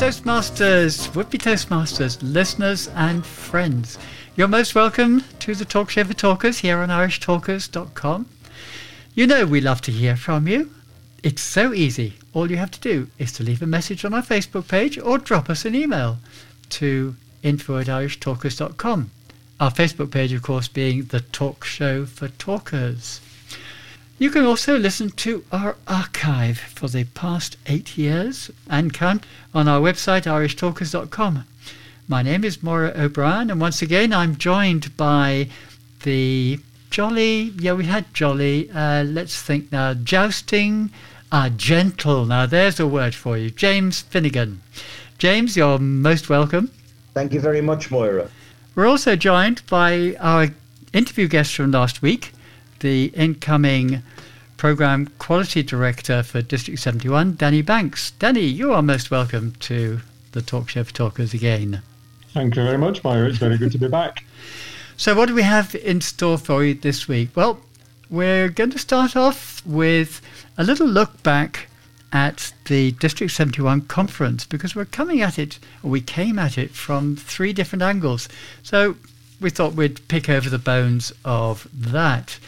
Toastmasters, would-be Toastmasters, listeners and friends. You're most welcome to the Talk Show for Talkers here on irishtalkers.com. You know we love to hear from you. It's so easy. All you have to do is to leave a message on our Facebook page or drop us an email to info@irishtalkers.com. Our Facebook page, of course, being the Talk Show for Talkers. You can also listen to our archive for the past 8 years and count on our website, irishtalkers.com. My name is Moira O'Brien, and once again, I'm joined by the jousting, gentle. Now, there's a word for you, James Finnegan. James, you're most welcome. Thank you very much, Moira. We're also joined by our interview guest from last week, the incoming Programme Quality Director for District 71, Danny Banks. Danny, you are most welcome to the Talk Show for Talkers again. Thank you very much, Moira. It's very good to be back. So what do we have in store for you this week? Well, we're going to start off with a little look back at the District 71 conference, because we're coming at it, or we came at it, from three different angles. So we thought we'd pick over the bones of that.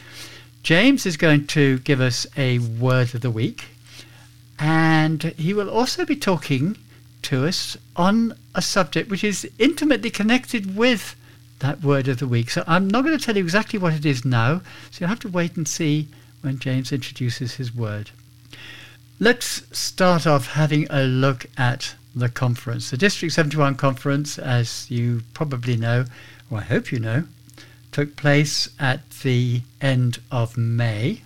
James is going to give us a word of the week, and he will also be talking to us on a subject which is intimately connected with that word of the week. So I'm not going to tell you exactly what it is now, so you'll have to wait and see when James introduces his word. Let's start off having a look at the conference. The District 71 conference, as you probably know, or I hope you know, took place at the end of May,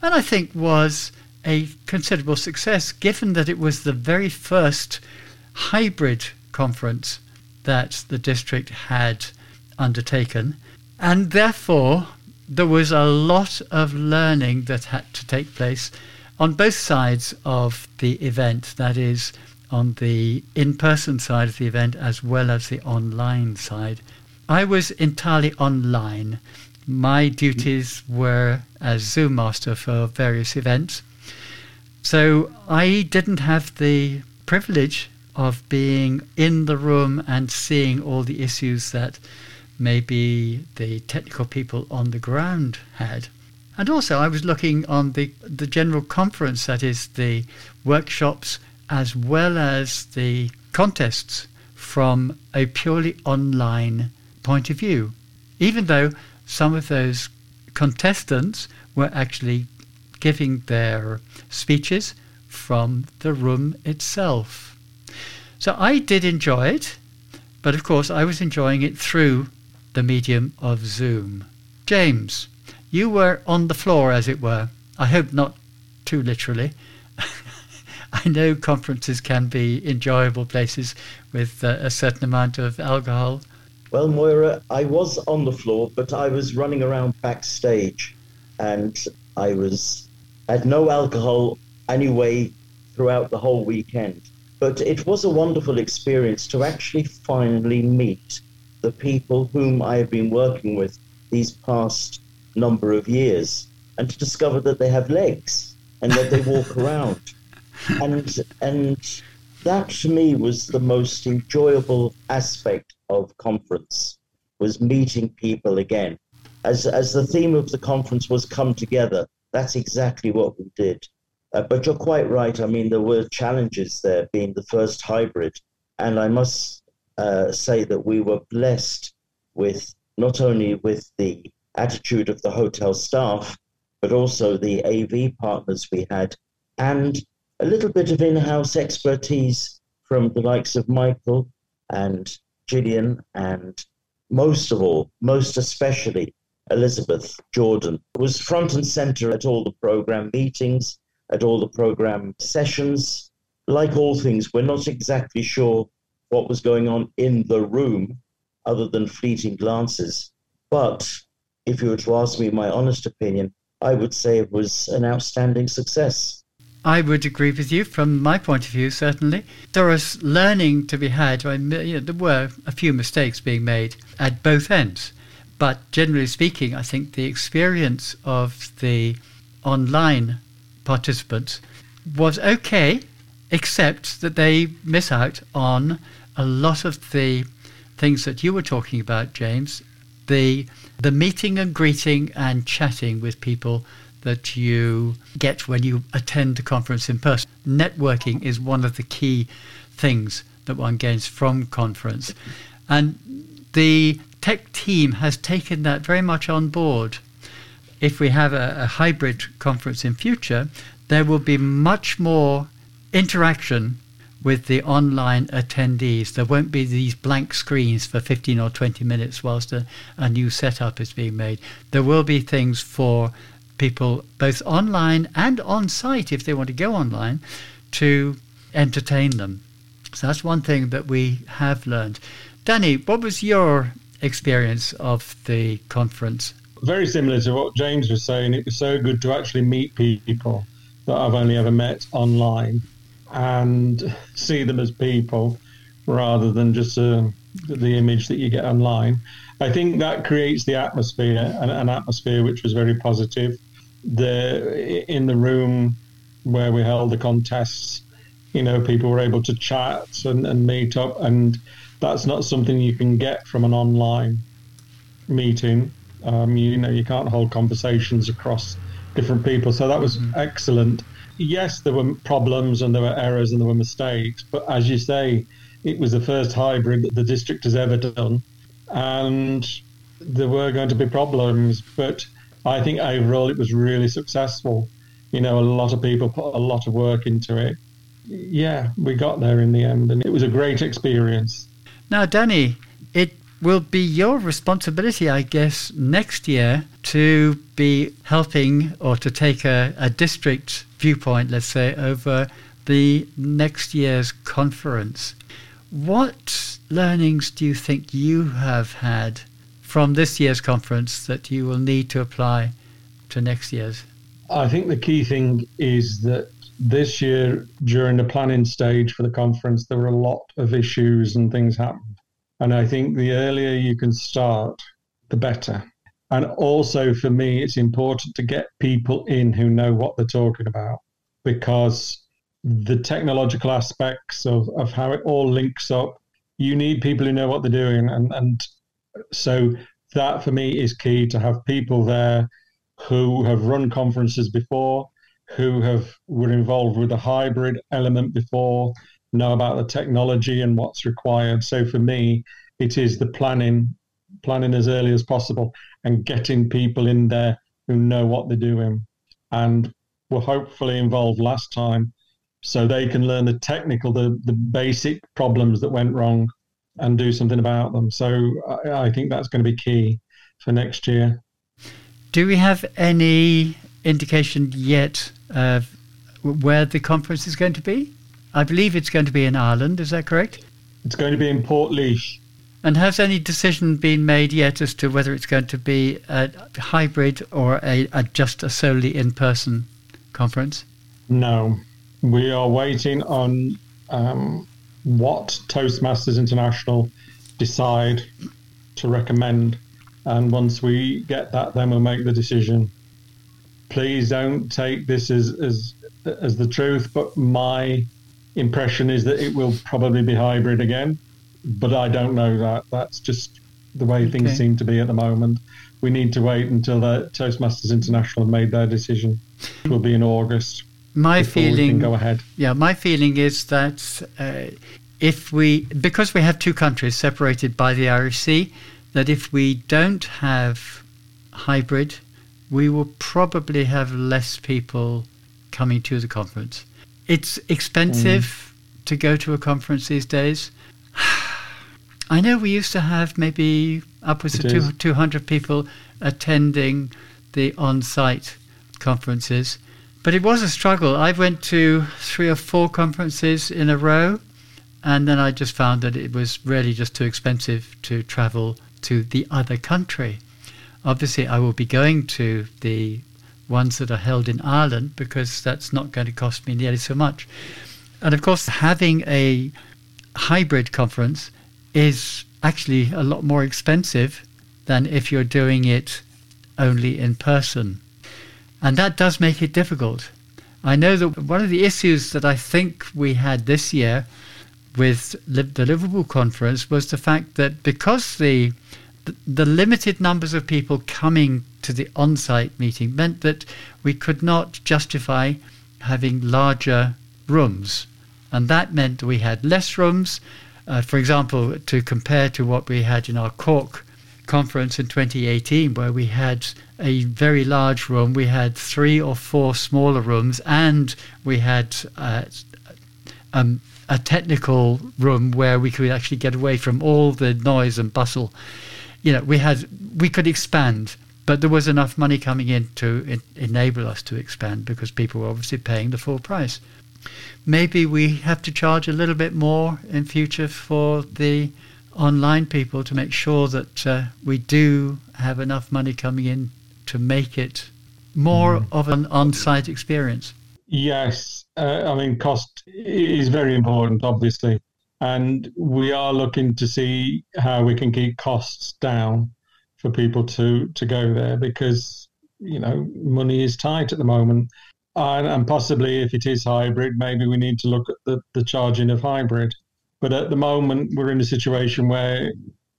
and I think was a considerable success, given that it was the very first hybrid conference that the district had undertaken, and therefore there was a lot of learning that had to take place on both sides of the event, that is, on the in-person side of the event as well as the online side. I was entirely online. My duties were as Zoom master for various events. So I didn't have the privilege of being in the room and seeing all the issues that maybe the technical people on the ground had. And also I was looking on the general conference, that is the workshops as well as the contests, from a purely online point of view, even though some of those contestants were actually giving their speeches from the room itself. So I did enjoy it, but of course I was enjoying it through the medium of Zoom. James, you were on the floor, as it were. I hope not too literally. I know conferences can be enjoyable places with a certain amount of alcohol. Well, Moira, I was on the floor, but I was running around backstage, and I had no alcohol anyway throughout the whole weekend. But it was a wonderful experience to actually finally meet the people whom I have been working with these past number of years, and to discover that they have legs and that they walk around. And that, to me, was the most enjoyable aspect of conference, was meeting people again. As the theme of the conference was come together, that's exactly what we did. But you're quite right. I mean, there were challenges there, being the first hybrid. And I must say that we were blessed with not only with the attitude of the hotel staff, but also the AV partners we had, and a little bit of in-house expertise from the likes of Michael and Gillian, and most of all, most especially, Elizabeth Jordan, who was front and center at all the program meetings, at all the program sessions. Like all things, we're not exactly sure what was going on in the room other than fleeting glances. But if you were to ask me my honest opinion, I would say it was an outstanding success. I would agree with you from my point of view, certainly. There was learning to be had. There were a few mistakes being made at both ends. But generally speaking, I think the experience of the online participants was okay, except that they miss out on a lot of the things that you were talking about, James, the meeting and greeting and chatting with people that you get when you attend a conference in person. Networking is one of the key things that one gains from conference. And the tech team has taken that very much on board. If we have a hybrid conference in future, there will be much more interaction with the online attendees. There won't be these blank screens for 15 or 20 minutes whilst a new setup is being made. There will be things for people both online and on-site, if they want to go online, to entertain them. So that's one thing that we have learned. Danny, what was your experience of the conference? Very similar to what James was saying. It was so good to actually meet people that I've only ever met online and see them as people rather than just the image that you get online. I think that creates the atmosphere, an atmosphere which was very positive. In the room where we held the contests, you know, people were able to chat and meet up, and that's not something you can get from an online meeting. You can't hold conversations across different people. So that was excellent. Yes, there were problems and there were errors and there were mistakes. But as you say, it was the first hybrid that the district has ever done. And there were going to be problems. But I think overall it was really successful. You know, a lot of people put a lot of work into it. Yeah, we got there in the end. And it was a great experience. Now, Danny, it will be your responsibility, I guess, next year to be helping or to take a district viewpoint, let's say, over the next year's conference. What learnings do you think you have had from this year's conference that you will need to apply to next year's? I think the key thing is that this year, during the planning stage for the conference, there were a lot of issues and things happened. And I think the earlier you can start, the better. And also for me, it's important to get people in who know what they're talking about, because the technological aspects of how it all links up, you need people who know what they're doing. And so that for me is key, to have people there who have run conferences before, who were involved with the hybrid element before, know about the technology and what's required. So for me, it is the planning as early as possible and getting people in there who know what they're doing and were hopefully involved last time, so they can learn the technical, the basic problems that went wrong and do something about them. So I think that's going to be key for next year. Do we have any indication yet of where the conference is going to be? I believe it's going to be in Ireland, is that correct? It's going to be in Portlaoise. And has any decision been made yet as to whether it's going to be a hybrid or just a solely in-person conference? No. We are waiting on what Toastmasters International decide to recommend. And once we get that, then we'll make the decision. Please don't take this as the truth, but my impression is that it will probably be hybrid again, but I don't know that. That's just the way things seem to be at the moment. We need to wait until the Toastmasters International have made their decision. It will be in August. My feeling, can go ahead. Yeah, my feeling is that because we have two countries separated by the Irish Sea, that if we don't have hybrid, we will probably have less people coming to the conference. It's expensive to go to a conference these days. I know we used to have maybe upwards of 200 people attending the on-site conferences, but it was a struggle. I went to 3 or 4 conferences in a row, and then I just found that it was really just too expensive to travel to the other country. Obviously, I will be going to the ones that are held in Ireland, because that's not going to cost me nearly so much. And of course, having a hybrid conference is actually a lot more expensive than if you're doing it only in person. And that does make it difficult. I know that one of the issues that I think we had this year with the Liverpool conference was the fact that because the limited numbers of people coming to the on-site meeting meant that we could not justify having larger rooms, and that meant we had less rooms. For example, to compare to what we had in our Cork conference in 2018, where we had a very large room, we had 3 or 4 smaller rooms, and we had a technical room where we could actually get away from all the noise and bustle. You know, we could expand, but there was enough money coming in to enable us to expand because people were obviously paying the full price. Maybe we have to charge a little bit more in future for the online people to make sure that we do have enough money coming in to make it more of an on-site experience. Yes, I mean, cost is very important, obviously, and we are looking to see how we can keep costs down for people to go there because, you know, money is tight at the moment. And possibly if it is hybrid, maybe we need to look at the charging of hybrid. But at the moment, we're in a situation where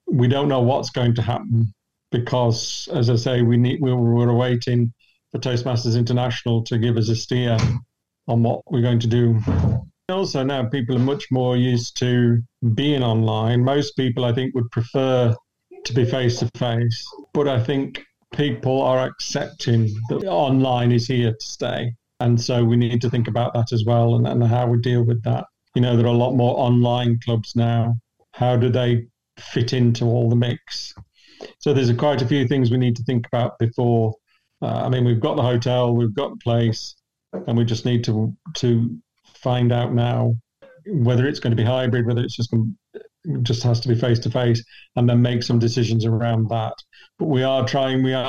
we don't know what's going to happen because, as I say, we're awaiting for Toastmasters International to give us a steer on what we're going to do. Also now people are much more used to being online. Most people, I think, would prefer to be face-to-face. But I think people are accepting that online is here to stay. And so we need to think about that as well and how we deal with that. You know, there are a lot more online clubs now. How do they fit into all the mix? So there's quite a few things we need to think about before. I mean, we've got the hotel, we've got the place, and we just need to find out now whether it's going to be hybrid, whether it's just has to be face-to-face, and then make some decisions around that. But we are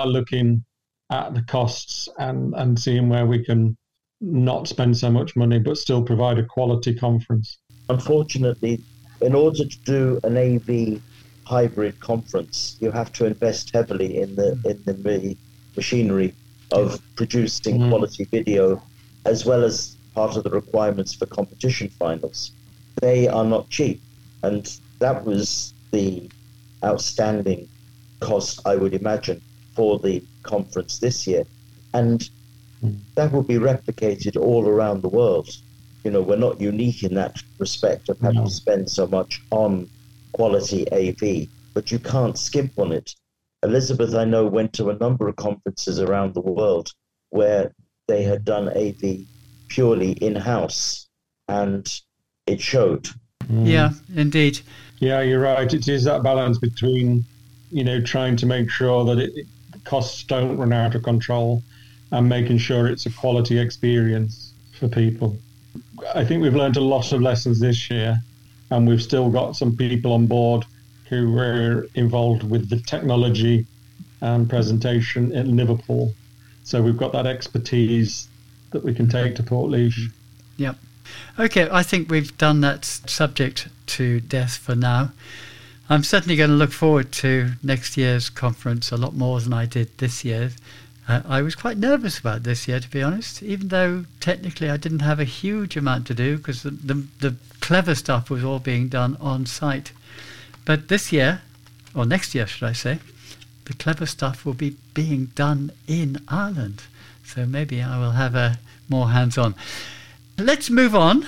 looking at the costs and seeing where we can not spend so much money but still provide a quality conference. Unfortunately, in order to do an AV hybrid conference, you have to invest heavily in the machinery of producing quality video, as well as part of the requirements for competition finals. They are not cheap, and that was the outstanding cost, I would imagine, for the conference this year. And that will be replicated all around the world. You know, we're not unique in that respect of having to spend so much on quality AV, but you can't skimp on it. Elizabeth, I know, went to a number of conferences around the world where they had done AV purely in-house, and it showed. Yeah, indeed. Yeah, you're right. It is that balance between, you know, trying to make sure that costs don't run out of control and making sure it's a quality experience for people. I think we've learned a lot of lessons this year, and we've still got some people on board who were involved with the technology and presentation in Liverpool. So we've got that expertise that we can take to Portlaoise. Yep. Okay, I think we've done that subject to death for now. I'm certainly going to look forward to next year's conference a lot more than I did this year. I was quite nervous about this year, to be honest, even though technically I didn't have a huge amount to do because the clever stuff was all being done on site. But this year, or next year, should I say, the clever stuff will be being done in Ireland. So maybe I will have a more hands-on. Let's move on.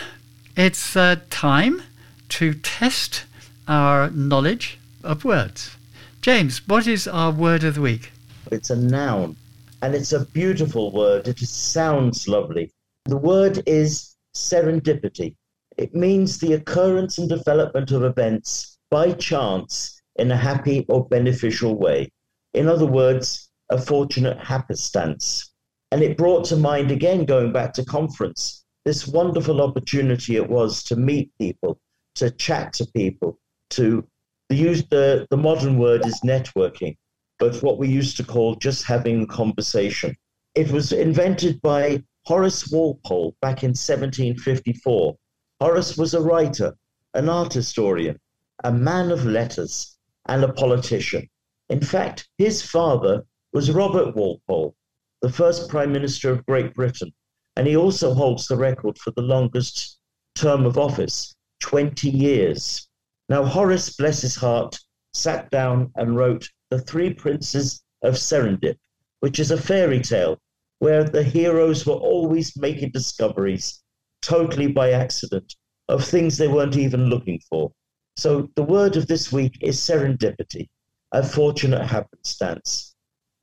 It's time to test our knowledge of words. James, what is our word of the week? It's a noun, and it's a beautiful word. It sounds lovely. The word is serendipity. It means the occurrence and development of events by chance in a happy or beneficial way. In other words, a fortunate happenstance. And it brought to mind, again, going back to conference, this wonderful opportunity it was to meet people, to chat to people, to use the modern word is networking, but what we used to call just having a conversation. It was invented by Horace Walpole back in 1754. Horace was a writer, an art historian, a man of letters, and a politician. In fact, his father was Robert Walpole, the first Prime Minister of Great Britain, And he also holds the record for the longest term of office, 20 years. Now, Horace, bless his heart, sat down and wrote The Three Princes of Serendip, which is a fairy tale where the heroes were always making discoveries, totally by accident, of things they weren't even looking for. So the word of this week is serendipity, a fortunate happenstance.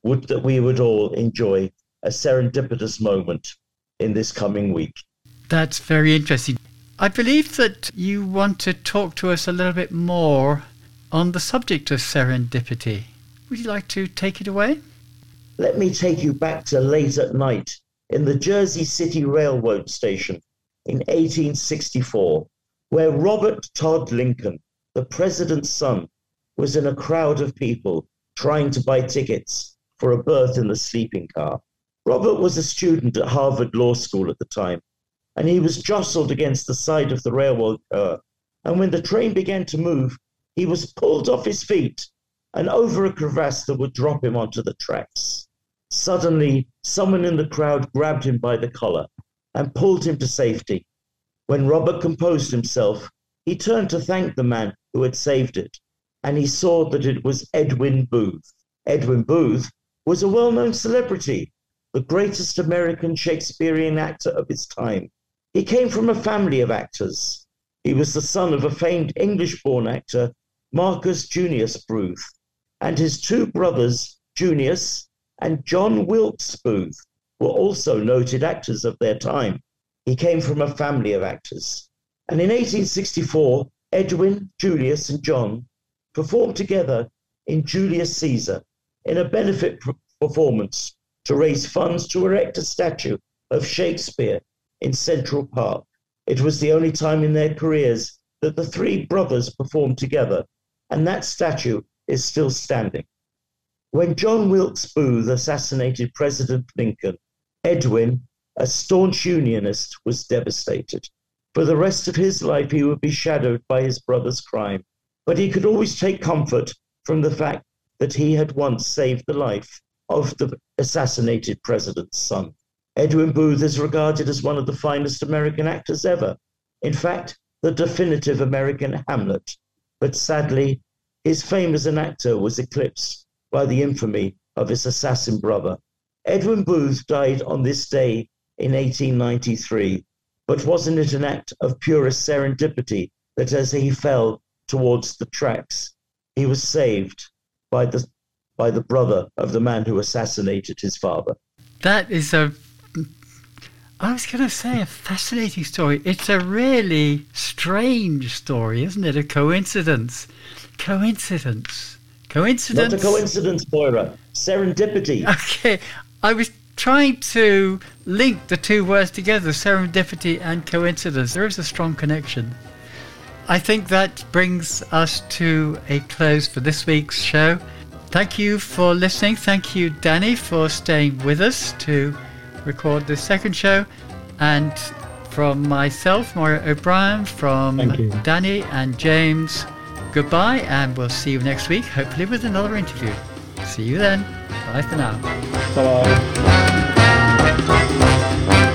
Would that we would all enjoy a serendipitous moment in this coming week. That's very interesting. I believe that you want to talk to us a little bit more on the subject of serendipity. Would you like to take it away? Let me take you back to late at night in the Jersey City Railroad Station in 1864, where Robert Todd Lincoln, the president's son, was in a crowd of people trying to buy tickets for a berth in the sleeping car. Robert was a student at Harvard Law School at the time, and he was jostled against the side of the railroad car. And when the train began to move, he was pulled off his feet and over a crevasse that would drop him onto the tracks. Suddenly, someone in the crowd grabbed him by the collar and pulled him to safety. When Robert composed himself, he turned to thank the man who had saved it, and he saw that it was Edwin Booth. Edwin Booth was a well-known celebrity, the greatest American Shakespearean actor of his time. He came from a family of actors. He was the son of a famed English-born actor, Marcus Junius Booth, and his two brothers, Junius and John Wilkes Booth, were also noted actors of their time. He came from a family of actors. And in 1864, Edwin, Julius, and John performed together in Julius Caesar in a benefit performance to raise funds to erect a statue of Shakespeare in Central Park. It was the only time in their careers that the three brothers performed together, and that statue is still standing. When John Wilkes Booth assassinated President Lincoln, Edwin, a staunch Unionist, was devastated. For the rest of his life, he would be shadowed by his brother's crime, but he could always take comfort from the fact that he had once saved the life of the assassinated president's son. Edwin Booth is regarded as one of the finest American actors ever. In fact, the definitive American Hamlet. But sadly, his fame as an actor was eclipsed by the infamy of his assassin brother. Edwin Booth died on this day in 1893, but wasn't it an act of purest serendipity that as he fell towards the tracks, he was saved by the brother of the man who assassinated his father? That is a fascinating story. It's a really strange story, isn't it? A coincidence. Coincidence. Not a coincidence, Moira. Serendipity. Okay. I was trying to link the two words together, serendipity and coincidence. There is a strong connection. I think that brings us to a close for this week's show. Thank you for listening. Thank you, Danny, for staying with us to record the second show, and from myself, Moira O'Brien, from Danny and James, goodbye, and we'll see you next week, hopefully with another interview. See you then. Bye for now. Bye.